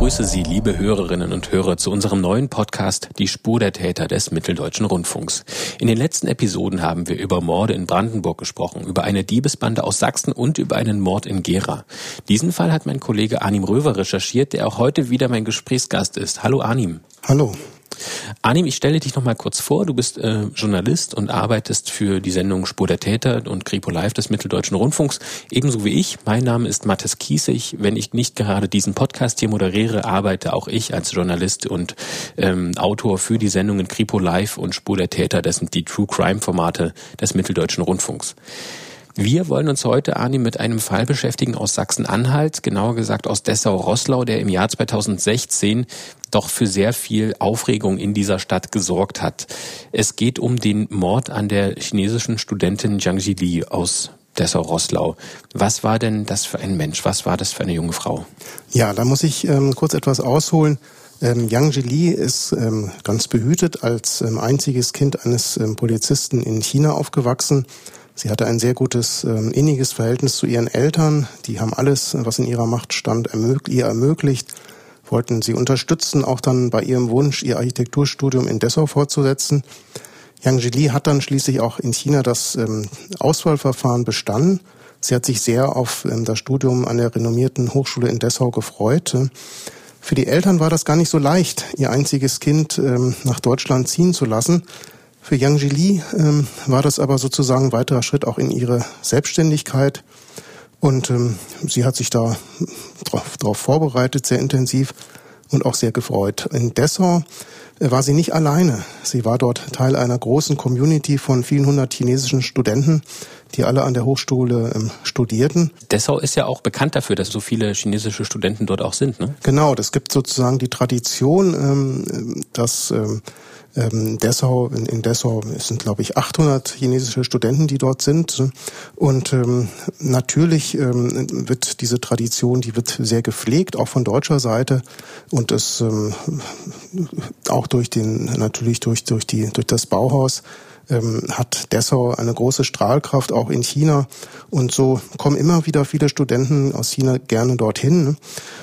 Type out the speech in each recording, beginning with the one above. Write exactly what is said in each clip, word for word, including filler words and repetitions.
begrüße Sie, liebe Hörerinnen und Hörer, zu unserem neuen Podcast Die Spur der Täter des Mitteldeutschen Rundfunks. In den letzten Episoden haben wir über Morde in Brandenburg gesprochen, über eine Diebesbande aus Sachsen und über einen Mord in Gera. Diesen Fall hat mein Kollege Arnim Röwer recherchiert, der auch heute wieder mein Gesprächsgast ist. Hallo Arnim. Hallo. Arnim, ich stelle dich noch mal kurz vor. Du bist äh, Journalist und arbeitest für die Sendung Spur der Täter und Kripo Live des Mitteldeutschen Rundfunks, ebenso wie ich. Mein Name ist Mathis Kiesig. Wenn ich nicht gerade diesen Podcast hier moderiere, arbeite auch ich als Journalist und ähm, Autor für die Sendungen Kripo Live und Spur der Täter. Das sind die True-Crime-Formate des Mitteldeutschen Rundfunks. Wir wollen uns heute, Arnim, mit einem Fall beschäftigen aus Sachsen-Anhalt, genauer gesagt aus Dessau-Roßlau, der im Jahr zweitausendsechzehn doch für sehr viel Aufregung in dieser Stadt gesorgt hat. Es geht um den Mord an der chinesischen Studentin Yangjie Li aus Dessau-Roßlau. Was war denn das für ein Mensch? Was war das für eine junge Frau? Ja, da muss ich ähm, kurz etwas ausholen. Ähm, Yangjie Li ist ähm, ganz behütet als ähm, einziges Kind eines ähm, Polizisten in China aufgewachsen. Sie hatte ein sehr gutes, inniges Verhältnis zu ihren Eltern. Die haben alles, was in ihrer Macht stand, ihr ermöglicht, wollten sie unterstützen, auch dann bei ihrem Wunsch, ihr Architekturstudium in Dessau fortzusetzen. Yangjie Li hat dann schließlich auch in China das Auswahlverfahren bestanden. Sie hat sich sehr auf das Studium an der renommierten Hochschule in Dessau gefreut. Für die Eltern war das gar nicht so leicht, ihr einziges Kind nach Deutschland ziehen zu lassen. Für Yangjie Li ähm, war das aber sozusagen ein weiterer Schritt auch in ihre Selbstständigkeit. Und ähm, sie hat sich da drauf, drauf vorbereitet, sehr intensiv und auch sehr gefreut. In Dessau äh, war sie nicht alleine. Sie war dort Teil einer großen Community von vielen hundert chinesischen Studenten, die alle an der Hochschule ähm, studierten. Dessau ist ja auch bekannt dafür, dass so viele chinesische Studenten dort auch sind, ne? Genau, das gibt sozusagen die Tradition, ähm, dass... Ähm, Ähm, Dessau, in, in Dessau sind, glaube ich, achthundert chinesische Studenten, die dort sind. Und ähm, natürlich ähm, wird diese Tradition, die wird sehr gepflegt, auch von deutscher Seite. Und es ähm, auch durch den, natürlich durch, durch die, durch das Bauhaus ähm, hat Dessau eine große Strahlkraft, auch in China. Und so kommen immer wieder viele Studenten aus China gerne dorthin.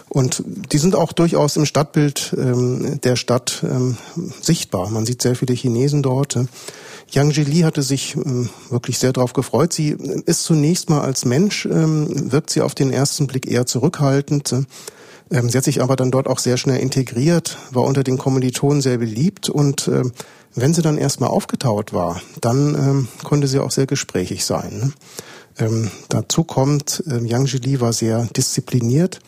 Und die sind auch durchaus im Stadtbild ähm, der Stadt ähm, sichtbar. Man sieht sehr viele Chinesen dort. Yangjie Li hatte sich ähm, wirklich sehr darauf gefreut. Sie ist zunächst mal als Mensch, ähm, wirkt sie auf den ersten Blick eher zurückhaltend. Ähm, sie hat sich aber dann dort auch sehr schnell integriert, war unter den Kommilitonen sehr beliebt. Und ähm, wenn sie dann erstmal aufgetaut war, dann ähm, konnte sie auch sehr gesprächig sein, ne? Ähm, dazu kommt, ähm, Yangjie Li war sehr diszipliniert.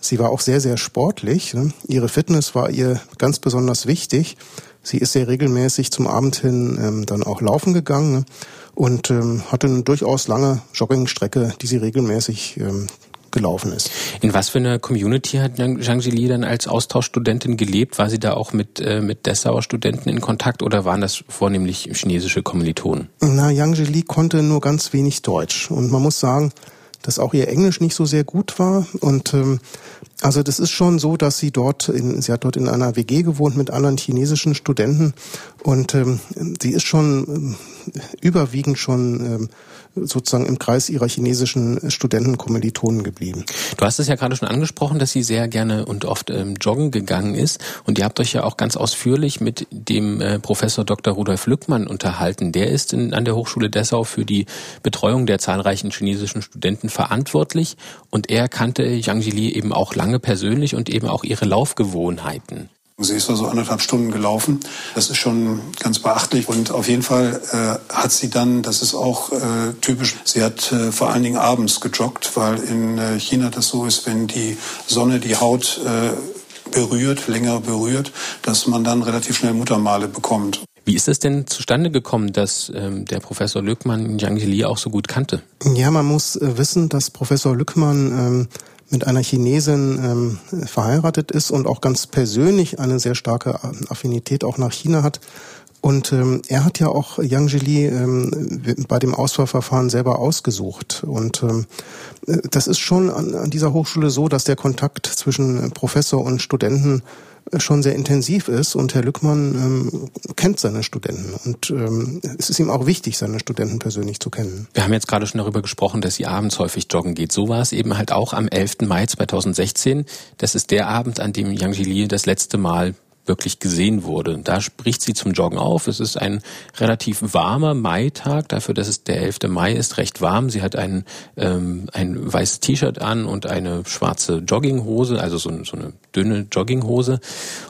Sie war auch sehr, sehr sportlich, ne? Ihre Fitness war ihr ganz besonders wichtig. Sie ist sehr regelmäßig zum Abend hin ähm, dann auch laufen gegangen, ne? Und ähm, hatte eine durchaus lange Joggingstrecke, die sie regelmäßig ähm, gelaufen ist. In was für einer Community hat Yangjie Li dann als Austauschstudentin gelebt? War sie da auch mit äh, mit Dessauer Studenten in Kontakt oder waren das vornehmlich chinesische Kommilitonen? Na, Yangjie Li konnte nur ganz wenig Deutsch und man muss sagen, dass auch ihr Englisch nicht so sehr gut war und ähm, also das ist schon so, dass sie dort, in, sie hat dort in einer W G gewohnt mit anderen chinesischen Studenten und ähm, sie ist schon ähm, überwiegend schon ähm, sozusagen im Kreis ihrer chinesischen Studentenkommilitonen geblieben. Du hast es ja gerade schon angesprochen, dass sie sehr gerne und oft ähm, joggen gegangen ist. Und ihr habt euch ja auch ganz ausführlich mit dem äh, Professor Doktor Rudolf Lückmann unterhalten. Der ist in, an der Hochschule Dessau für die Betreuung der zahlreichen chinesischen Studenten verantwortlich. Und er kannte Yangjie Li eben auch lange persönlich und eben auch ihre Laufgewohnheiten. Sie ist nur so anderthalb Stunden gelaufen. Das ist schon ganz beachtlich. Und auf jeden Fall äh, hat sie dann, das ist auch äh, typisch, sie hat äh, vor allen Dingen abends gejoggt, weil in äh, China das so ist, wenn die Sonne die Haut äh, berührt, länger berührt, dass man dann relativ schnell Muttermale bekommt. Wie ist es denn zustande gekommen, dass ähm, der Professor Lückmann Yangjie Li auch so gut kannte? Ja, man muss äh, wissen, dass Professor Lückmann ähm mit einer Chinesin ähm, verheiratet ist und auch ganz persönlich eine sehr starke Affinität auch nach China hat. Und ähm, er hat ja auch Yangjie Li ähm, bei dem Auswahlverfahren selber ausgesucht. Und ähm, das ist schon an, an dieser Hochschule so, dass der Kontakt zwischen Professor und Studenten schon sehr intensiv ist. Und Herr Lückmann ähm, kennt seine Studenten. Und ähm, es ist ihm auch wichtig, seine Studenten persönlich zu kennen. Wir haben jetzt gerade schon darüber gesprochen, dass sie abends häufig joggen geht. So war es eben halt auch am elften Mai zweitausendsechzehn. Das ist der Abend, an dem Yangjie Li das letzte Mal wirklich gesehen wurde. Da spricht sie zum Joggen auf. Es ist ein relativ warmer Maitag, dafür, dass es der elfte Mai ist, recht warm. Sie hat ein, ähm, ein weißes T-Shirt an und eine schwarze Jogginghose, also so, so eine dünne Jogginghose.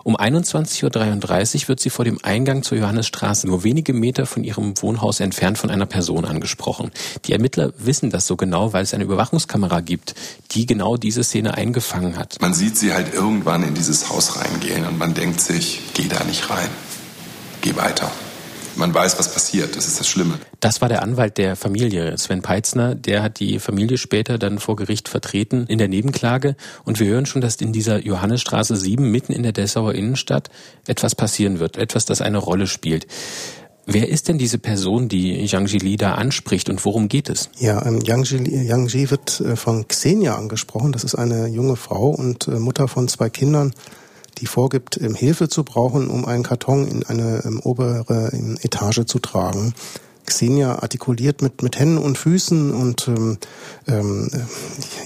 Um einundzwanzig Uhr dreiunddreißig wird sie vor dem Eingang zur Johannesstraße nur wenige Meter von ihrem Wohnhaus entfernt von einer Person angesprochen. Die Ermittler wissen das so genau, weil es eine Überwachungskamera gibt, die genau diese Szene eingefangen hat. Man sieht sie halt irgendwann in dieses Haus reingehen und man denkt, ich gehe da nicht rein, geh weiter. Man weiß, was passiert, das ist das Schlimme. Das war der Anwalt der Familie, Sven Peitzner. Der hat die Familie später dann vor Gericht vertreten in der Nebenklage. Und wir hören schon, dass in dieser Johannesstraße sieben, mitten in der Dessauer Innenstadt, etwas passieren wird. Etwas, das eine Rolle spielt. Wer ist denn diese Person, die Yangjie Li da anspricht und worum geht es? Ja, ähm, Yangjie Li, Yangjie wird äh, von Xenia angesprochen. Das ist eine junge Frau und äh, Mutter von zwei Kindern, die vorgibt, Hilfe zu brauchen, um einen Karton in eine um, obere um, Etage zu tragen. Xenia artikuliert mit, mit Händen und Füßen und ähm, ähm,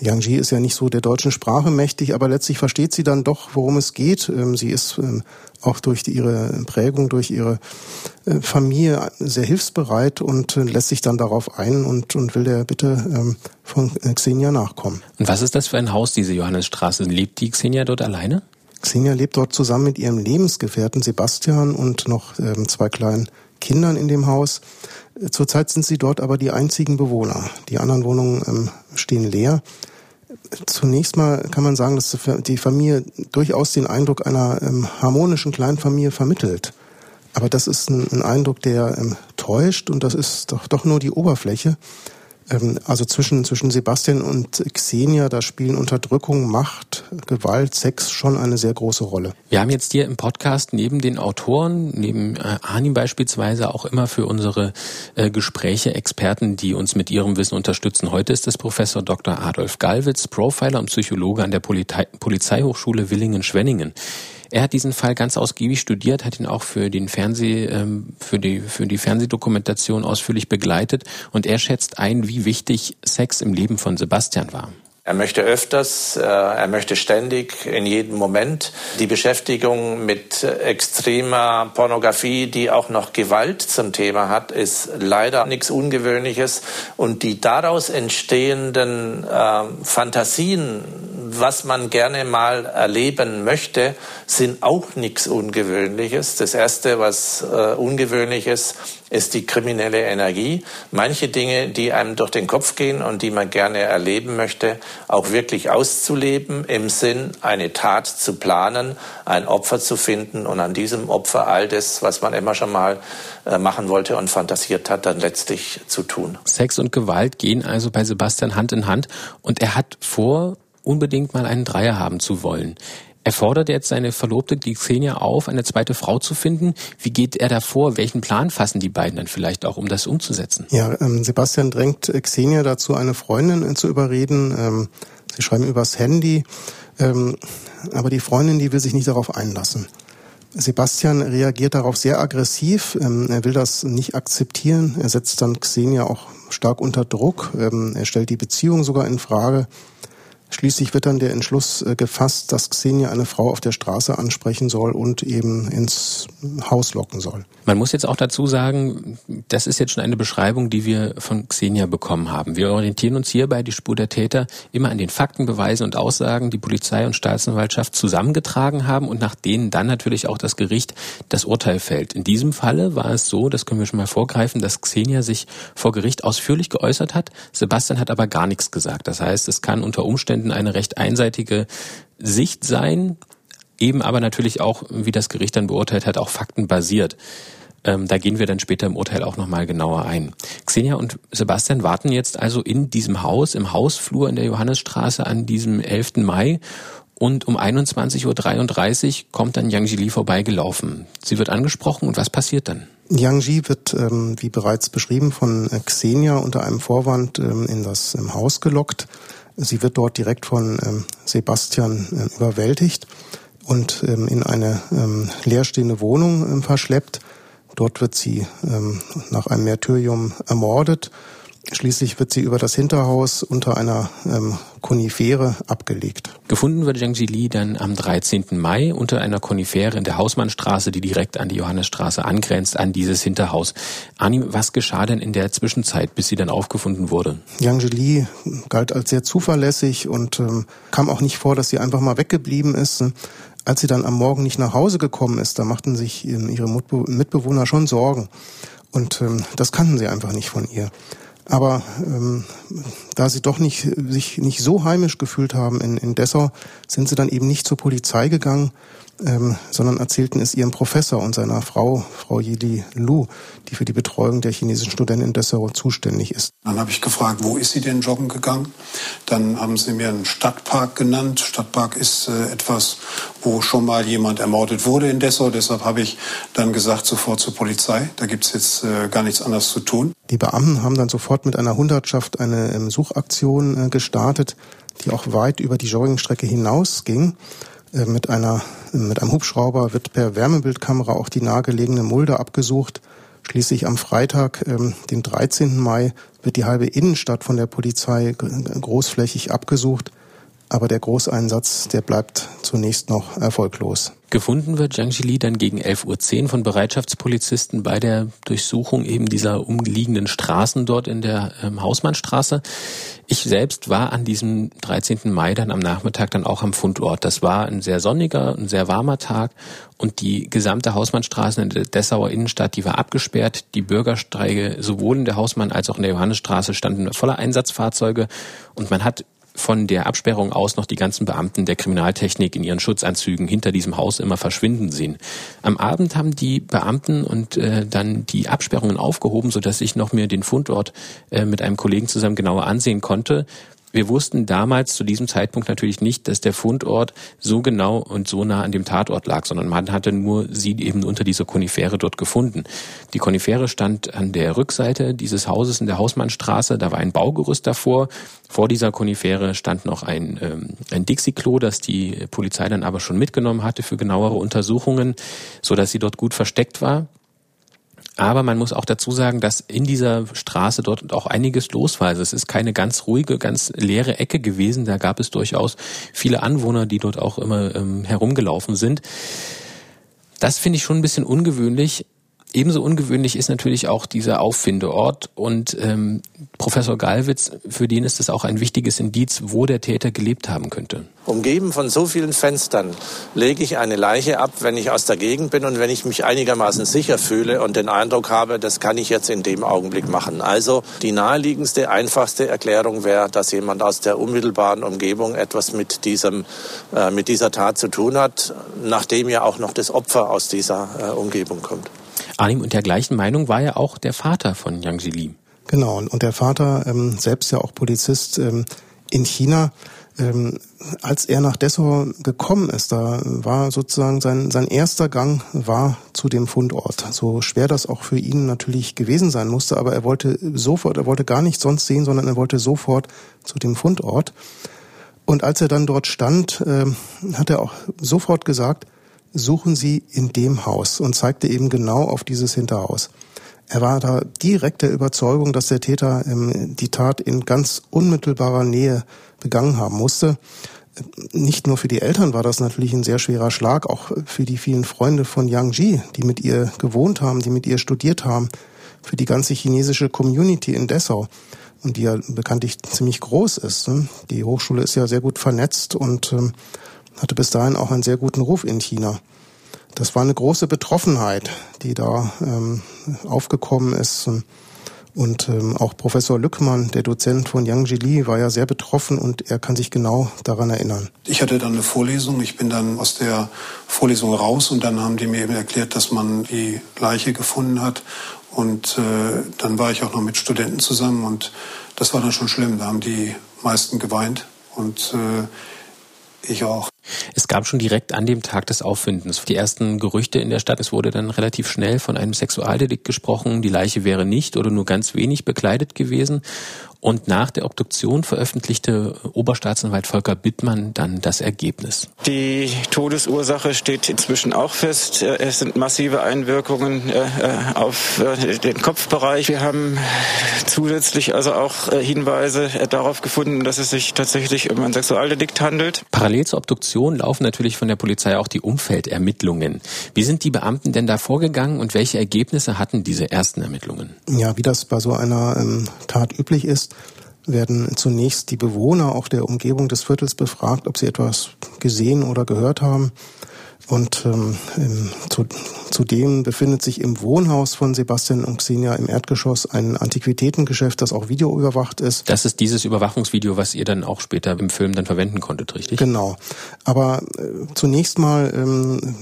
Yangjie ist ja nicht so der deutschen Sprache mächtig, aber letztlich versteht sie dann doch, worum es geht. Ähm, sie ist ähm, auch durch die, ihre Prägung, durch ihre äh, Familie sehr hilfsbereit und äh, lässt sich dann darauf ein und, und will der Bitte ähm, von Xenia nachkommen. Und was ist das für ein Haus, diese Johannesstraße? Lebt die Xenia dort alleine? Xenia lebt dort zusammen mit ihrem Lebensgefährten Sebastian und noch ähm, zwei kleinen Kindern in dem Haus. Zurzeit sind sie dort aber die einzigen Bewohner. Die anderen Wohnungen ähm, stehen leer. Zunächst mal kann man sagen, dass die Familie durchaus den Eindruck einer ähm, harmonischen Kleinfamilie vermittelt. Aber das ist ein, ein Eindruck, der ähm, täuscht und das ist doch, doch nur die Oberfläche. Also zwischen, zwischen Sebastian und Xenia, da spielen Unterdrückung, Macht, Gewalt, Sex schon eine sehr große Rolle. Wir haben jetzt hier im Podcast neben den Autoren, neben Arnim beispielsweise, auch immer für unsere äh, Gespräche Experten, die uns mit ihrem Wissen unterstützen. Heute ist es Professor Doktor Adolf Gallwitz, Profiler und Psychologe an der Polizei- Polizeihochschule Willingen-Schwenningen. Er hat diesen Fall ganz ausgiebig studiert, hat ihn auch für den Fernseh, für die, für die Fernsehdokumentation ausführlich begleitet und er schätzt ein, wie wichtig Sex im Leben von Sebastian war. Er möchte öfters, er möchte ständig, in jedem Moment die Beschäftigung mit extremer Pornografie, die auch noch Gewalt zum Thema hat, ist leider nichts Ungewöhnliches. Und die daraus entstehenden äh, Fantasien, was man gerne mal erleben möchte, sind auch nichts Ungewöhnliches. Das Erste, was äh, ungewöhnlich ist, ist die kriminelle Energie. Manche Dinge, die einem durch den Kopf gehen und die man gerne erleben möchte, auch wirklich auszuleben, im Sinn, eine Tat zu planen, ein Opfer zu finden und an diesem Opfer all das, was man immer schon mal machen wollte und fantasiert hat, dann letztlich zu tun. Sex und Gewalt gehen also bei Sebastian Hand in Hand und er hat vor, unbedingt mal einen Dreier haben zu wollen. Er fordert jetzt seine Verlobte, die Xenia, auf, eine zweite Frau zu finden. Wie geht er davor? Welchen Plan fassen die beiden dann vielleicht auch, um das umzusetzen? Ja, ähm, Sebastian drängt Xenia dazu, eine Freundin äh, zu überreden. Ähm, sie schreiben übers Handy. Ähm, aber die Freundin, die will sich nicht darauf einlassen. Sebastian reagiert darauf sehr aggressiv. Ähm, er will das nicht akzeptieren. Er setzt dann Xenia auch stark unter Druck. Ähm, er stellt die Beziehung sogar in Frage. Schließlich wird dann der Entschluss gefasst, dass Xenia eine Frau auf der Straße ansprechen soll und eben ins Haus locken soll. Man muss jetzt auch dazu sagen, das ist jetzt schon eine Beschreibung, die wir von Xenia bekommen haben. Wir orientieren uns hierbei, die Spur der Täter, immer an den Fakten, Beweisen und Aussagen, die Polizei und Staatsanwaltschaft zusammengetragen haben und nach denen dann natürlich auch das Gericht das Urteil fällt. In diesem Falle war es so, das können wir schon mal vorgreifen, dass Xenia sich vor Gericht ausführlich geäußert hat. Sebastian hat aber gar nichts gesagt. Das heißt, es kann unter Umständen eine recht einseitige Sicht sein, eben aber natürlich auch, wie das Gericht dann beurteilt hat, auch faktenbasiert. Ähm, da gehen wir dann später im Urteil auch nochmal genauer ein. Xenia und Sebastian warten jetzt also in diesem Haus, im Hausflur in der Johannesstraße an diesem elften Mai und um einundzwanzig Uhr dreiunddreißig kommt dann Yangjie Li vorbeigelaufen. Sie wird angesprochen und was passiert dann? Yangjie wird, ähm, wie bereits beschrieben, von Xenia unter einem Vorwand ähm, in das ähm, Haus gelockt. Sie wird dort direkt von ähm, Sebastian äh, überwältigt und ähm, in eine ähm, leerstehende Wohnung ähm, verschleppt. Dort wird sie ähm, nach einem Märtyrium ermordet. Schließlich wird sie über das Hinterhaus unter einer ähm, Konifere abgelegt. Gefunden wird Yangjie Li dann am dreizehnten Mai unter einer Konifere in der Hausmannstraße, die direkt an die Johannesstraße angrenzt, an dieses Hinterhaus. Arnim, was geschah denn in der Zwischenzeit, bis sie dann aufgefunden wurde? Yangjie Li galt als sehr zuverlässig und ähm, kam auch nicht vor, dass sie einfach mal weggeblieben ist. Als sie dann am Morgen nicht nach Hause gekommen ist, da machten sich ähm, ihre Mitbewohner schon Sorgen. Und ähm, das kannten sie einfach nicht von ihr. Aber ähm, da sie doch nicht sich nicht so heimisch gefühlt haben in, in Dessau, sind sie dann eben nicht zur Polizei gegangen, ähm, sondern erzählten es ihrem Professor und seiner Frau, Frau Yidi Lu, die für die Betreuung der chinesischen Studenten in Dessau zuständig ist. Dann habe ich gefragt, wo ist sie denn joggen gegangen? Dann haben sie mir einen Stadtpark genannt. Stadtpark ist äh, etwas, wo schon mal jemand ermordet wurde in Dessau. Deshalb habe ich dann gesagt, sofort zur Polizei. Da gibt's jetzt äh, gar nichts anderes zu tun. Die Beamten haben dann sofort mit einer Hundertschaft eine ähm, Suchaktion äh, gestartet, die auch weit über die Joggingstrecke hinausging. Äh, mit einer, äh, mit einem Hubschrauber wird per Wärmebildkamera auch die nahegelegene Mulde abgesucht. Schließlich am Freitag, ähm, den dreizehnten Mai, wird die halbe Innenstadt von der Polizei g- großflächig abgesucht. Aber der Großeinsatz, der bleibt zunächst noch erfolglos. Gefunden wird Yangjie Li dann gegen elf Uhr zehn von Bereitschaftspolizisten bei der Durchsuchung eben dieser umliegenden Straßen dort in der ähm, Hausmannstraße. Ich selbst war an diesem dreizehnten Mai dann am Nachmittag dann auch am Fundort. Das war ein sehr sonniger, ein sehr warmer Tag und die gesamte Hausmannstraße in der Dessauer Innenstadt, die war abgesperrt. Die Bürgersteige sowohl in der Hausmann- als auch in der Johannesstraße standen voller Einsatzfahrzeuge und man hat von der Absperrung aus noch die ganzen Beamten der Kriminaltechnik in ihren Schutzanzügen hinter diesem Haus immer verschwinden sehen. Am Abend haben die Beamten und äh, dann die Absperrungen aufgehoben, sodass ich noch mir den Fundort äh, mit einem Kollegen zusammen genauer ansehen konnte. Wir wussten damals zu diesem Zeitpunkt natürlich nicht, dass der Fundort so genau und so nah an dem Tatort lag, sondern man hatte nur sie eben unter dieser Konifere dort gefunden. Die Konifere stand an der Rückseite dieses Hauses in der Hausmannstraße, da war ein Baugerüst davor. Vor dieser Konifere stand noch ein, ähm, ein Dixi-Klo, das die Polizei dann aber schon mitgenommen hatte für genauere Untersuchungen, sodass sie dort gut versteckt war. Aber man muss auch dazu sagen, dass in dieser Straße dort auch einiges los war. Also es ist keine ganz ruhige, ganz leere Ecke gewesen. Da gab es durchaus viele Anwohner, die dort auch immer ähm, herumgelaufen sind. Das finde ich schon ein bisschen ungewöhnlich. Ebenso ungewöhnlich ist natürlich auch dieser Auffindeort und ähm, Professor Gallwitz, für den ist es auch ein wichtiges Indiz, wo der Täter gelebt haben könnte. Umgeben von so vielen Fenstern lege ich eine Leiche ab, wenn ich aus der Gegend bin und wenn ich mich einigermaßen sicher fühle und den Eindruck habe, das kann ich jetzt in dem Augenblick machen. Also die naheliegendste, einfachste Erklärung wäre, dass jemand aus der unmittelbaren Umgebung etwas mit diesem, äh, mit dieser Tat zu tun hat, nachdem ja auch noch das Opfer aus dieser äh, Umgebung kommt. Arnim, und der gleichen Meinung war ja auch der Vater von Yangjie Li. Genau, und der Vater, ähm, selbst ja auch Polizist ähm, in China, ähm, als er nach Dessau gekommen ist, da war sozusagen sein, sein erster Gang war zu dem Fundort. So schwer das auch für ihn natürlich gewesen sein musste, aber er wollte sofort, er wollte gar nichts sonst sehen, sondern er wollte sofort zu dem Fundort. Und als er dann dort stand, ähm, hat er auch sofort gesagt, suchen Sie in dem Haus, und zeigte eben genau auf dieses Hinterhaus. Er war da direkt der Überzeugung, dass der Täter ähm, die Tat in ganz unmittelbarer Nähe begangen haben musste. Nicht nur für die Eltern war das natürlich ein sehr schwerer Schlag, auch für die vielen Freunde von Yangjie, die mit ihr gewohnt haben, die mit ihr studiert haben, für die ganze chinesische Community in Dessau, und die ja bekanntlich ziemlich groß ist. Ne? Die Hochschule ist ja sehr gut vernetzt und ähm, hatte bis dahin auch einen sehr guten Ruf in China. Das war eine große Betroffenheit, die da ähm, aufgekommen ist. Und ähm, auch Professor Lückmann, der Dozent von Yangjie Li, war ja sehr betroffen und er kann sich genau daran erinnern. Ich hatte dann eine Vorlesung, ich bin dann aus der Vorlesung raus und dann haben die mir eben erklärt, dass man die Leiche gefunden hat. Und äh, dann war ich auch noch mit Studenten zusammen und das war dann schon schlimm. Da haben die meisten geweint und äh, ich auch. Es gab schon direkt an dem Tag des Auffindens die ersten Gerüchte in der Stadt. Es wurde dann relativ schnell von einem Sexualdelikt gesprochen. Die Leiche wäre nicht oder nur ganz wenig bekleidet gewesen. Und nach der Obduktion veröffentlichte Oberstaatsanwalt Volker Bittmann dann das Ergebnis. Die Todesursache steht inzwischen auch fest. Es sind massive Einwirkungen auf den Kopfbereich. Wir haben zusätzlich also auch Hinweise darauf gefunden, dass es sich tatsächlich um ein Sexualdelikt handelt. Parallel zur Obduktion laufen natürlich von der Polizei auch die Umfeldermittlungen. Wie sind die Beamten denn da vorgegangen und welche Ergebnisse hatten diese ersten Ermittlungen? Ja, wie das bei so einer ähm, Tat üblich ist, werden zunächst die Bewohner auch der Umgebung des Viertels befragt, ob sie etwas gesehen oder gehört haben. Und ähm, zu, zudem befindet sich im Wohnhaus von Sebastian und Xenia im Erdgeschoss ein Antiquitätengeschäft, das auch videoüberwacht ist. Das ist dieses Überwachungsvideo, was ihr dann auch später im Film dann verwenden konntet, richtig? Genau. Aber äh, zunächst mal ähm,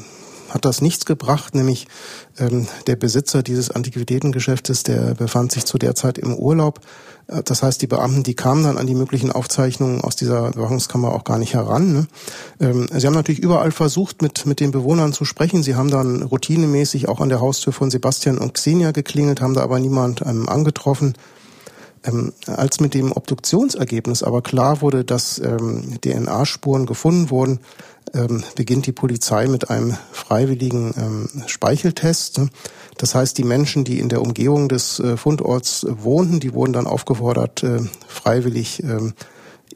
hat das nichts gebracht, nämlich ähm, der Besitzer dieses Antiquitätengeschäftes, der befand sich zu der Zeit im Urlaub. Das heißt, die Beamten, die kamen dann an die möglichen Aufzeichnungen aus dieser Überwachungskammer auch gar nicht heran. Ne? Ähm, sie haben natürlich überall versucht, mit mit den Bewohnern zu sprechen. Sie haben dann routinemäßig auch an der Haustür von Sebastian und Xenia geklingelt, haben da aber niemand ähm, angetroffen. Ähm, als mit dem Obduktionsergebnis aber klar wurde, dass ähm, D N A-Spuren gefunden wurden, ähm, beginnt die Polizei mit einem freiwilligen ähm, Speicheltest. Das heißt, die Menschen, die in der Umgebung des äh, Fundorts wohnten, die wurden dann aufgefordert, äh, freiwillig äh,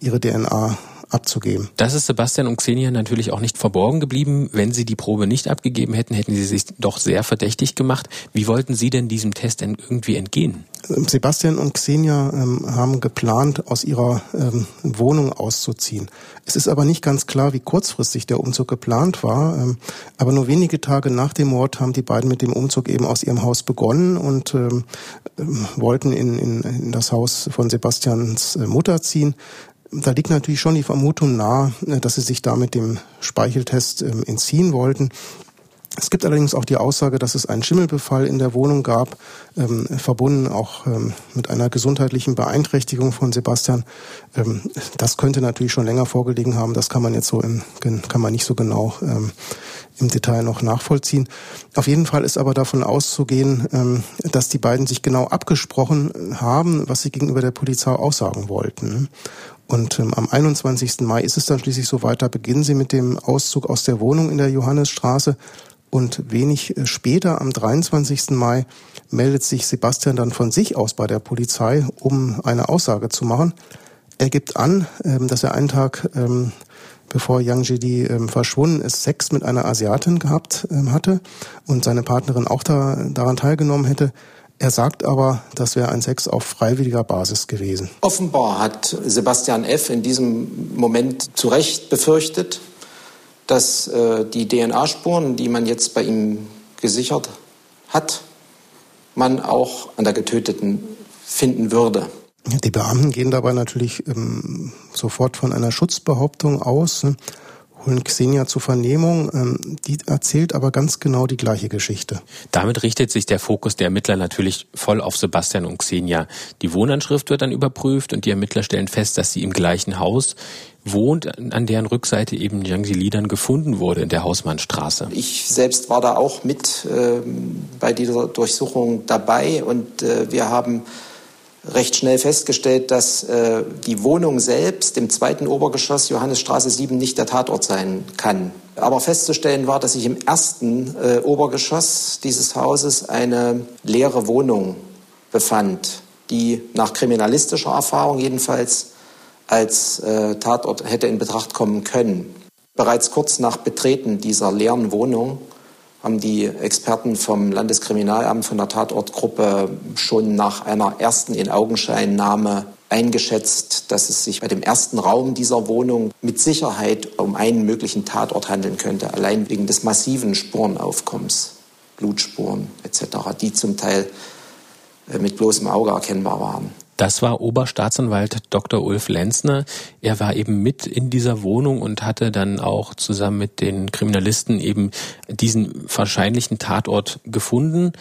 ihre D N A abzugeben. Das ist Sebastian und Xenia natürlich auch nicht verborgen geblieben. Wenn sie die Probe nicht abgegeben hätten, hätten sie sich doch sehr verdächtig gemacht. Wie wollten sie denn diesem Test irgendwie entgehen? Sebastian und Xenia ähm, haben geplant, aus ihrer ähm, Wohnung auszuziehen. Es ist aber nicht ganz klar, wie kurzfristig der Umzug geplant war. Ähm, aber nur wenige Tage nach dem Mord haben die beiden mit dem Umzug eben aus ihrem Haus begonnen und ähm, ähm, wollten in, in, in das Haus von Sebastians äh, Mutter ziehen. Da liegt natürlich schon die Vermutung nahe, dass sie sich damit dem Speicheltest ähm, entziehen wollten. Es gibt allerdings auch die Aussage, dass es einen Schimmelbefall in der Wohnung gab, ähm, verbunden auch ähm, mit einer gesundheitlichen Beeinträchtigung von Sebastian. Ähm, das könnte natürlich schon länger vorgelegen haben. Das kann man jetzt so im, kann man nicht so genau ähm, im Detail noch nachvollziehen. Auf jeden Fall ist aber davon auszugehen, ähm, dass die beiden sich genau abgesprochen haben, was sie gegenüber der Polizei aussagen wollten. Und ähm, am einundzwanzigsten Mai ist es dann schließlich so weiter, beginnen sie mit dem Auszug aus der Wohnung in der Johannesstraße. Und wenig später, am dreiundzwanzigsten Mai, meldet sich Sebastian dann von sich aus bei der Polizei, um eine Aussage zu machen. Er gibt an, ähm, dass er einen Tag, ähm, bevor Yangjie Li ähm, verschwunden ist, Sex mit einer Asiatin gehabt ähm, hatte und seine Partnerin auch da, daran teilgenommen hätte. Er sagt aber, das wäre ein Sex auf freiwilliger Basis gewesen. Offenbar hat Sebastian F. in diesem Moment zu Recht befürchtet, dass äh, die D N A-Spuren, die man jetzt bei ihm gesichert hat, man auch an der Getöteten finden würde. Die Beamten gehen dabei natürlich ähm, sofort von einer Schutzbehauptung aus, ne? Holen Xenia zur Vernehmung, ähm, die erzählt aber ganz genau die gleiche Geschichte. Damit richtet sich der Fokus der Ermittler natürlich voll auf Sebastian und Xenia. Die Wohnanschrift wird dann überprüft und die Ermittler stellen fest, dass sie im gleichen Haus wohnt, an deren Rückseite eben Yangjie Li dann gefunden wurde, in der Hausmannstraße. Ich selbst war da auch mit äh, bei dieser Durchsuchung dabei und äh, wir haben recht schnell festgestellt, dass äh, die Wohnung selbst im zweiten Obergeschoss Johannesstraße sieben nicht der Tatort sein kann. Aber festzustellen war, dass sich im ersten äh, Obergeschoss dieses Hauses eine leere Wohnung befand, die nach kriminalistischer Erfahrung jedenfalls als äh, Tatort hätte in Betracht kommen können. Bereits kurz nach Betreten dieser leeren Wohnung haben die Experten vom Landeskriminalamt von der Tatortgruppe schon nach einer ersten Inaugenscheinnahme eingeschätzt, dass es sich bei dem ersten Raum dieser Wohnung mit Sicherheit um einen möglichen Tatort handeln könnte, allein wegen des massiven Spurenaufkommens, Blutspuren et cetera, die zum Teil mit bloßem Auge erkennbar waren. Das war Oberstaatsanwalt Doktor Ulf Lenzner. Er war eben mit in dieser Wohnung und hatte dann auch zusammen mit den Kriminalisten eben diesen wahrscheinlichen Tatort gefunden.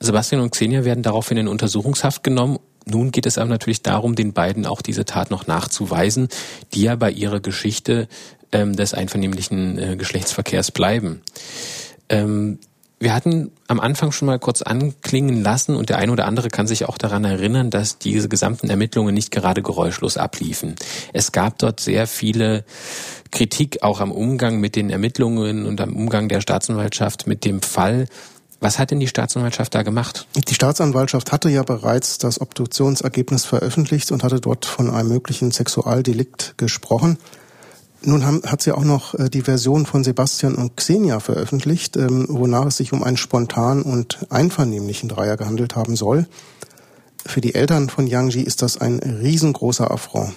Sebastian und Xenia werden daraufhin in Untersuchungshaft genommen. Nun geht es aber natürlich darum, den beiden auch diese Tat noch nachzuweisen, die ja bei ihrer Geschichte ähm, des einvernehmlichen äh, Geschlechtsverkehrs bleiben. Ähm, Wir hatten am Anfang schon mal kurz anklingen lassen und der eine oder andere kann sich auch daran erinnern, dass diese gesamten Ermittlungen nicht gerade geräuschlos abliefen. Es gab dort sehr viele Kritik auch am Umgang mit den Ermittlungen und am Umgang der Staatsanwaltschaft mit dem Fall. Was hat denn die Staatsanwaltschaft da gemacht? Die Staatsanwaltschaft hatte ja bereits das Obduktionsergebnis veröffentlicht und hatte dort von einem möglichen Sexualdelikt gesprochen. Nun haben, hat sie auch noch die Version von Sebastian und Xenia veröffentlicht, ähm, wonach es sich um einen spontanen und einvernehmlichen Dreier gehandelt haben soll. Für die Eltern von Yangjie ist das ein riesengroßer Affront.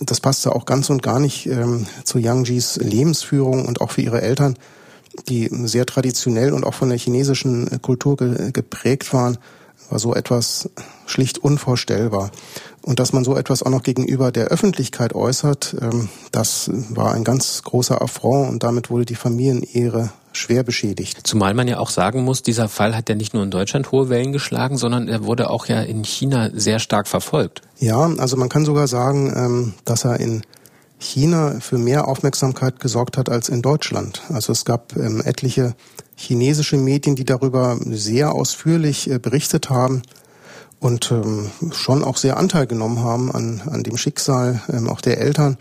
Das passte auch ganz und gar nicht ähm, zu Yangjies Lebensführung und auch für ihre Eltern, die sehr traditionell und auch von der chinesischen Kultur ge- geprägt waren, war so etwas schlicht unvorstellbar. Und dass man so etwas auch noch gegenüber der Öffentlichkeit äußert, das war ein ganz großer Affront und damit wurde die Familienehre schwer beschädigt. Zumal man ja auch sagen muss, dieser Fall hat ja nicht nur in Deutschland hohe Wellen geschlagen, sondern er wurde auch ja in China sehr stark verfolgt. Ja, also man kann sogar sagen, dass er in China für mehr Aufmerksamkeit gesorgt hat als in Deutschland. Also es gab etliche chinesische Medien, die darüber sehr ausführlich berichtet haben, und ähm, schon auch sehr Anteil genommen haben an, an dem Schicksal ähm, auch der Eltern.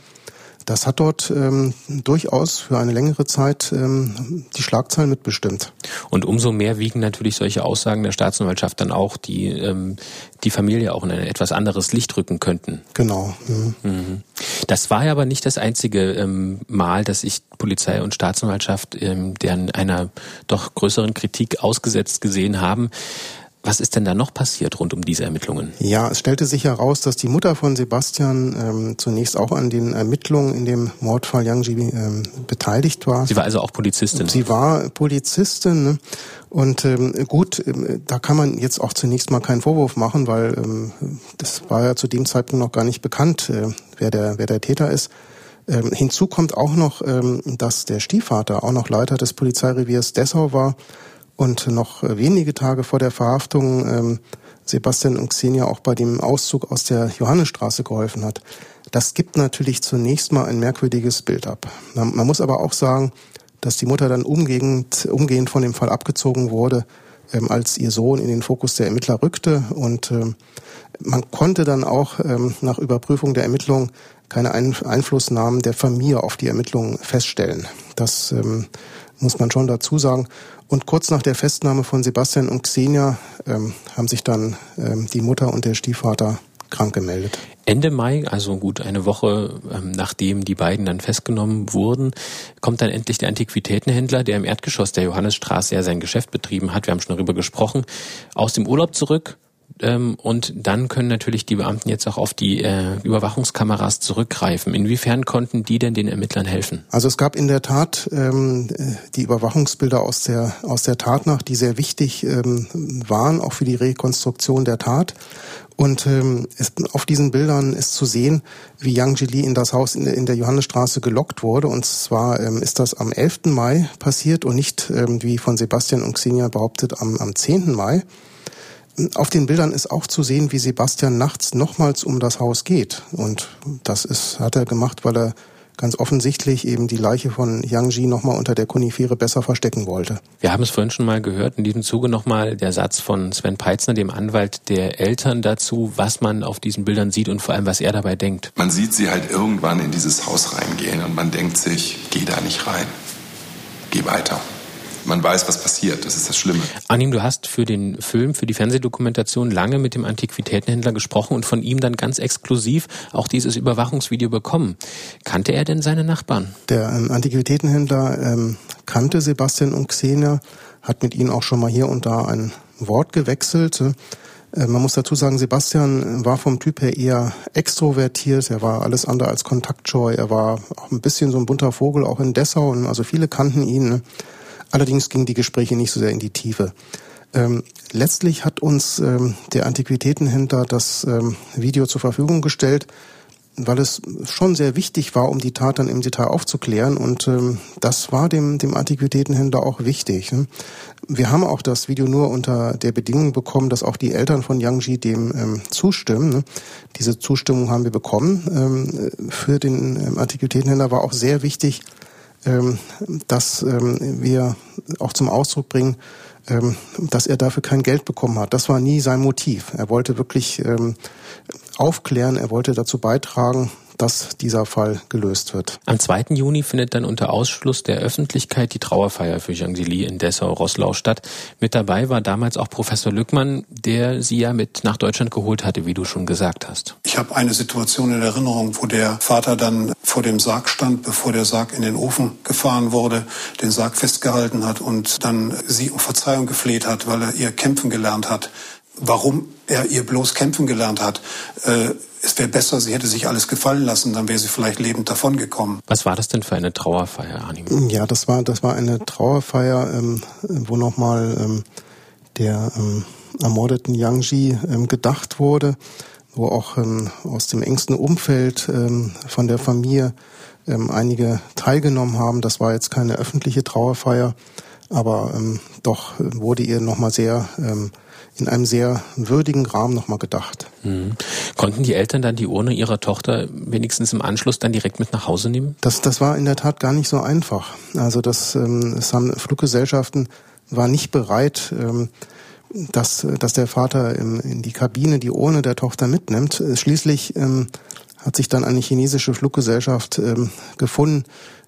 Das hat dort ähm, durchaus für eine längere Zeit ähm, die Schlagzeilen mitbestimmt. Und umso mehr wiegen natürlich solche Aussagen der Staatsanwaltschaft dann auch, die ähm, die Familie auch in ein etwas anderes Licht rücken könnten. Genau. Mhm. Mhm. Das war ja aber nicht das einzige ähm, Mal, dass sich Polizei und Staatsanwaltschaft ähm, deren einer doch größeren Kritik ausgesetzt gesehen haben. Was ist denn da noch passiert rund um diese Ermittlungen? Ja, es stellte sich heraus, dass die Mutter von Sebastian ähm, zunächst auch an den Ermittlungen in dem Mordfall Yangjie ähm, beteiligt war. Sie war also auch Polizistin? Sie war Polizistin, ne? Und ähm, gut, ähm, da kann man jetzt auch zunächst mal keinen Vorwurf machen, weil ähm, das war ja zu dem Zeitpunkt noch gar nicht bekannt, äh, wer der, wer der Täter ist. Ähm, hinzu kommt auch noch, ähm, dass der Stiefvater auch noch Leiter des Polizeireviers Dessau war. Und noch wenige Tage vor der Verhaftung ähm, Sebastian und Xenia auch bei dem Auszug aus der Johannesstraße geholfen hat. Das gibt natürlich zunächst mal ein merkwürdiges Bild ab. Man, man muss aber auch sagen, dass die Mutter dann umgehend, umgehend von dem Fall abgezogen wurde, ähm, als ihr Sohn in den Fokus der Ermittler rückte. Und ähm, man konnte dann auch ähm, nach Überprüfung der Ermittlungen keine Ein- Einflussnahmen der Familie auf die Ermittlungen feststellen. Das ähm, muss man schon dazu sagen. Und kurz nach der Festnahme von Sebastian und Xenia ähm, haben sich dann ähm, die Mutter und der Stiefvater krank gemeldet. Ende Mai, also gut eine Woche ähm, nachdem die beiden dann festgenommen wurden, kommt dann endlich der Antiquitätenhändler, der im Erdgeschoss der Johannesstraße ja sein Geschäft betrieben hat, wir haben schon darüber gesprochen, aus dem Urlaub zurück. Ähm, und dann können natürlich die Beamten jetzt auch auf die äh, Überwachungskameras zurückgreifen. Inwiefern konnten die denn den Ermittlern helfen? Also es gab in der Tat ähm, die Überwachungsbilder aus der aus der Tatnacht, die sehr wichtig ähm, waren, auch für die Rekonstruktion der Tat. Und ähm, es, auf diesen Bildern ist zu sehen, wie Yangjie Li in das Haus in, in der Johannesstraße gelockt wurde. Und zwar ähm, ist das am elften Mai passiert und nicht, ähm, wie von Sebastian und Xenia behauptet, am, am zehnten Mai. Auf den Bildern ist auch zu sehen, wie Sebastian nachts nochmals um das Haus geht. Und das ist, hat er gemacht, weil er ganz offensichtlich eben die Leiche von Yangjie nochmal unter der Konifere besser verstecken wollte. Wir haben es vorhin schon mal gehört, in diesem Zuge nochmal der Satz von Sven Peitzner, dem Anwalt der Eltern, dazu, was man auf diesen Bildern sieht und vor allem, was er dabei denkt. Man sieht sie halt irgendwann in dieses Haus reingehen und man denkt sich, geh da nicht rein, geh weiter. Man weiß, was passiert. Das ist das Schlimme. Arnim, du hast für den Film, für die Fernsehdokumentation lange mit dem Antiquitätenhändler gesprochen und von ihm dann ganz exklusiv auch dieses Überwachungsvideo bekommen. Kannte er denn seine Nachbarn? Der Antiquitätenhändler ähm, kannte Sebastian und Xenia, hat mit ihnen auch schon mal hier und da ein Wort gewechselt. Äh, man muss dazu sagen, Sebastian war vom Typ her eher extrovertiert. Er war alles andere als kontaktscheu. Er war auch ein bisschen so ein bunter Vogel, auch in Dessau. Also viele kannten ihn, ne? Allerdings gingen die Gespräche nicht so sehr in die Tiefe. Ähm, letztlich hat uns ähm, der Antiquitätenhändler das ähm, Video zur Verfügung gestellt, weil es schon sehr wichtig war, um die Tat dann im Detail aufzuklären. Und ähm, das war dem, dem Antiquitätenhändler auch wichtig. Ne? Wir haben auch das Video nur unter der Bedingung bekommen, dass auch die Eltern von Yangjie dem ähm, zustimmen. Ne? Diese Zustimmung haben wir bekommen. Ähm, für den ähm, Antiquitätenhändler war auch sehr wichtig, dass wir auch zum Ausdruck bringen, dass er dafür kein Geld bekommen hat. Das war nie sein Motiv. Er wollte wirklich aufklären, er wollte dazu beitragen, dass dieser Fall gelöst wird. Am zweiten Juni findet dann unter Ausschluss der Öffentlichkeit die Trauerfeier für Yangjie Li in Dessau-Roßlau statt. Mit dabei war damals auch Professor Lückmann, der sie ja mit nach Deutschland geholt hatte, wie du schon gesagt hast. Ich habe eine Situation in Erinnerung, wo der Vater dann vor dem Sarg stand, bevor der Sarg in den Ofen gefahren wurde, den Sarg festgehalten hat und dann sie um Verzeihung gefleht hat, weil er ihr kämpfen gelernt hat. Warum er ihr bloß kämpfen gelernt hat. Äh, es wäre besser, sie hätte sich alles gefallen lassen, dann wäre sie vielleicht lebend davongekommen. Was war das denn für eine Trauerfeier, Arnim? Ja, das war das war eine Trauerfeier, ähm, wo nochmal ähm, der ähm, ermordeten Yangjie ähm, gedacht wurde, wo auch ähm, aus dem engsten Umfeld ähm, von der Familie ähm, einige teilgenommen haben. Das war jetzt keine öffentliche Trauerfeier, aber ähm, doch wurde ihr nochmal sehr ähm, in einem sehr würdigen Rahmen nochmal gedacht. Mhm. Konnten die Eltern dann die Urne ihrer Tochter wenigstens im Anschluss dann direkt mit nach Hause nehmen? Das, das war in der Tat gar nicht so einfach. Also das, das haben Fluggesellschaften war nicht bereit, dass, dass der Vater in die Kabine die Urne der Tochter mitnimmt. Schließlich hat sich dann eine chinesische Fluggesellschaft gefunden,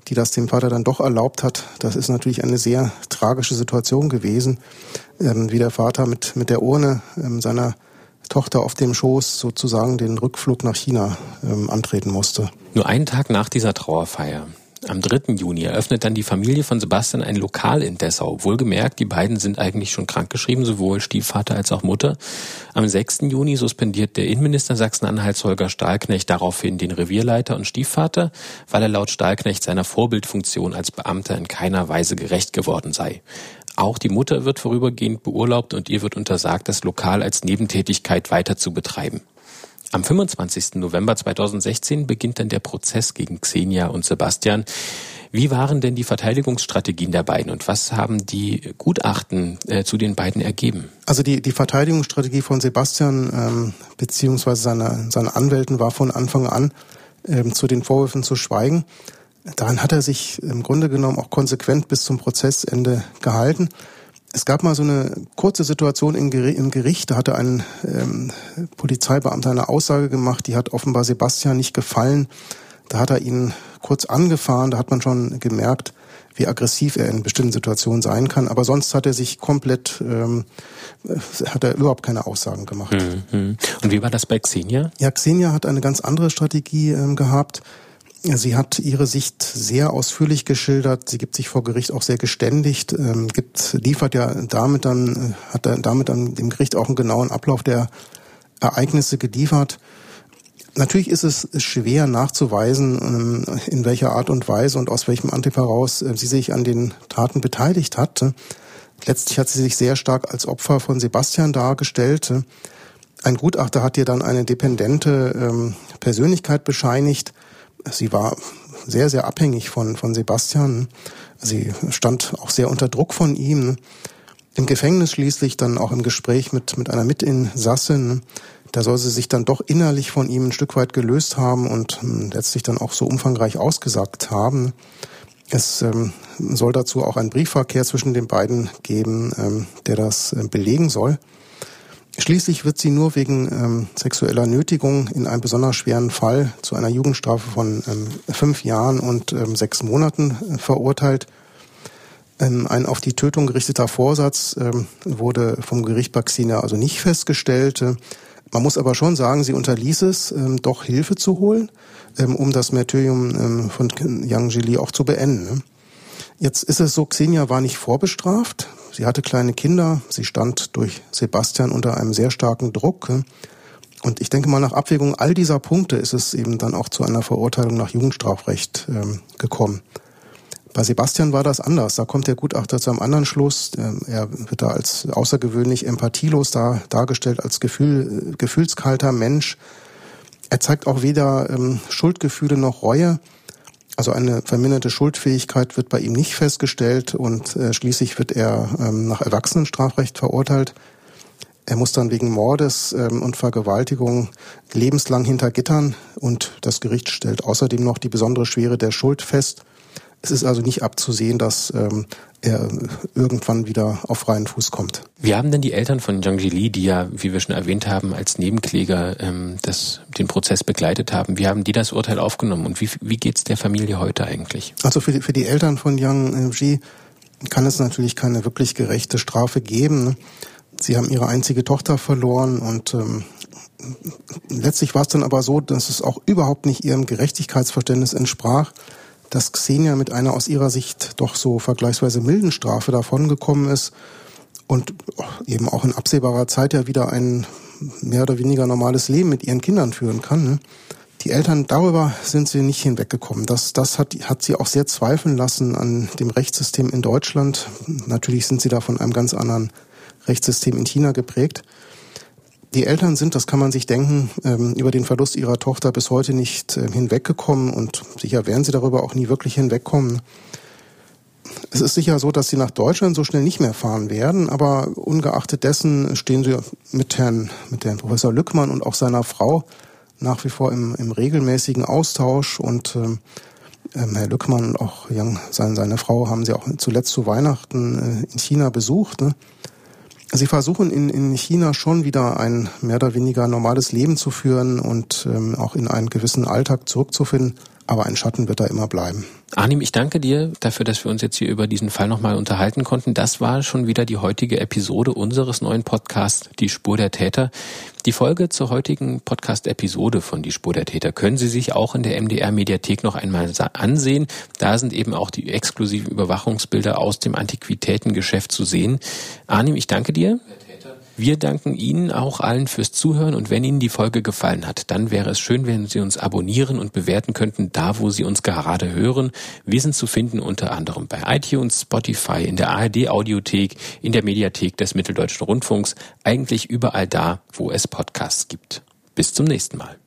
die das dem Vater dann doch erlaubt hat. Das ist natürlich eine sehr tragische Situation gewesen, ähm, wie der Vater mit mit der Urne ähm, seiner Tochter auf dem Schoß sozusagen den Rückflug nach China ähm, antreten musste. Nur einen Tag nach dieser Trauerfeier, am dritten Juni, eröffnet dann die Familie von Sebastian ein Lokal in Dessau. Wohlgemerkt, die beiden sind eigentlich schon krankgeschrieben, sowohl Stiefvater als auch Mutter. Am sechsten Juni suspendiert der Innenminister Sachsen-Anhalts Holger Stahlknecht daraufhin den Revierleiter und Stiefvater, weil er laut Stahlknecht seiner Vorbildfunktion als Beamter in keiner Weise gerecht geworden sei. Auch die Mutter wird vorübergehend beurlaubt und ihr wird untersagt, das Lokal als Nebentätigkeit weiter zu betreiben. Am fünfundzwanzigsten November zweitausendsechzehn beginnt dann der Prozess gegen Xenia und Sebastian. Wie waren denn die Verteidigungsstrategien der beiden und was haben die Gutachten äh, zu den beiden ergeben? Also die, die Verteidigungsstrategie von Sebastian ähm, bzw. seiner seine Anwälten war von Anfang an, ähm, zu den Vorwürfen zu schweigen. Daran hat er sich im Grunde genommen auch konsequent bis zum Prozessende gehalten. Es gab mal so eine kurze Situation im Gericht, da hatte ein ähm, Polizeibeamter eine Aussage gemacht, die hat offenbar Sebastian nicht gefallen. Da hat er ihn kurz angefahren, da hat man schon gemerkt, wie aggressiv er in bestimmten Situationen sein kann. Aber sonst hat er sich komplett, ähm, hat er überhaupt keine Aussagen gemacht. Mhm. Und wie war das bei Xenia? Ja, Xenia hat eine ganz andere Strategie ähm, gehabt. Sie hat ihre Sicht sehr ausführlich geschildert. Sie gibt sich vor Gericht auch sehr geständigt, ähm, gibt, liefert ja damit dann, hat damit dann dem Gericht auch einen genauen Ablauf der Ereignisse geliefert. Natürlich ist es schwer nachzuweisen, ähm, in welcher Art und Weise und aus welchem Antrieb heraus äh, sie sich an den Taten beteiligt hat. Letztlich hat sie sich sehr stark als Opfer von Sebastian dargestellt. Ein Gutachter hat ihr dann eine dependente ähm, Persönlichkeit bescheinigt. Sie war sehr, sehr abhängig von, von Sebastian. Sie stand auch sehr unter Druck von ihm. Im Gefängnis schließlich, dann auch im Gespräch mit, mit einer Mitinsassin. Da soll sie sich dann doch innerlich von ihm ein Stück weit gelöst haben und letztlich dann auch so umfangreich ausgesagt haben. Es ähm, soll dazu auch einen Briefverkehr zwischen den beiden geben, ähm, der das äh, belegen soll. Schließlich wird sie nur wegen ähm, sexueller Nötigung in einem besonders schweren Fall zu einer Jugendstrafe von ähm, fünf Jahren und ähm, sechs Monaten äh, verurteilt. Ähm, ein auf die Tötung gerichteter Vorsatz ähm, wurde vom Gericht bei Xenia also nicht festgestellt. Äh, man muss aber schon sagen, sie unterließ es, ähm, doch Hilfe zu holen, ähm, um das Märtyrium ähm, von Yangjie Li auch zu beenden. Jetzt ist es so, Xenia war nicht vorbestraft. Sie hatte kleine Kinder, sie stand durch Sebastian unter einem sehr starken Druck. Und ich denke mal, nach Abwägung all dieser Punkte ist es eben dann auch zu einer Verurteilung nach Jugendstrafrecht ähm, gekommen. Bei Sebastian war das anders. Da kommt der Gutachter zu einem anderen Schluss. Er wird da als außergewöhnlich empathielos da, dargestellt, als Gefühl, äh, gefühlskalter Mensch. Er zeigt auch weder ähm, Schuldgefühle noch Reue. Also eine verminderte Schuldfähigkeit wird bei ihm nicht festgestellt und äh, schließlich wird er ähm, nach Erwachsenenstrafrecht verurteilt. Er muss dann wegen Mordes ähm, und Vergewaltigung lebenslang hinter Gittern und das Gericht stellt außerdem noch die besondere Schwere der Schuld fest. Es ist also nicht abzusehen, dass ähm, er irgendwann wieder auf freien Fuß kommt. Wie haben denn die Eltern von Yangjie Li, die ja, wie wir schon erwähnt haben, als Nebenkläger ähm, das, den Prozess begleitet haben, wie haben die das Urteil aufgenommen und wie, wie geht es der Familie heute eigentlich? Also für die, für die Eltern von Yangjie kann es natürlich keine wirklich gerechte Strafe geben, ne? Sie haben ihre einzige Tochter verloren und ähm, letztlich war es dann aber so, dass es auch überhaupt nicht ihrem Gerechtigkeitsverständnis entsprach, dass Xenia mit einer aus ihrer Sicht doch so vergleichsweise milden Strafe davongekommen ist und eben auch in absehbarer Zeit ja wieder ein mehr oder weniger normales Leben mit ihren Kindern führen kann. Ne? Die Eltern, darüber sind sie nicht hinweggekommen. Das, das hat, hat sie auch sehr zweifeln lassen an dem Rechtssystem in Deutschland. Natürlich sind sie da von einem ganz anderen Rechtssystem in China geprägt. Die Eltern sind, das kann man sich denken, über den Verlust ihrer Tochter bis heute nicht hinweggekommen und sicher werden sie darüber auch nie wirklich hinwegkommen. Es ist sicher so, dass sie nach Deutschland so schnell nicht mehr fahren werden, aber ungeachtet dessen stehen sie mit Herrn, mit Herrn Professor Lückmann und auch seiner Frau nach wie vor im, im regelmäßigen Austausch und ähm, Herr Lückmann und auch Yang, seine, seine Frau haben sie auch zuletzt zu Weihnachten in China besucht, ne? Sie versuchen in, in China schon wieder ein mehr oder weniger normales Leben zu führen und ähm, auch in einen gewissen Alltag zurückzufinden. Aber ein Schatten wird da immer bleiben. Arnim, ich danke dir dafür, dass wir uns jetzt hier über diesen Fall nochmal unterhalten konnten. Das war schon wieder die heutige Episode unseres neuen Podcasts Die Spur der Täter. Die Folge zur heutigen Podcast-Episode von Die Spur der Täter können Sie sich auch in der M D R-Mediathek noch einmal ansehen. Da sind eben auch die exklusiven Überwachungsbilder aus dem Antiquitätengeschäft zu sehen. Arnim, ich danke dir. Wir danken Ihnen auch allen fürs Zuhören und wenn Ihnen die Folge gefallen hat, dann wäre es schön, wenn Sie uns abonnieren und bewerten könnten, da wo Sie uns gerade hören. Wir sind zu finden unter anderem bei iTunes, Spotify, in der A R D-Audiothek, in der Mediathek des Mitteldeutschen Rundfunks, eigentlich überall da, wo es Podcasts gibt. Bis zum nächsten Mal.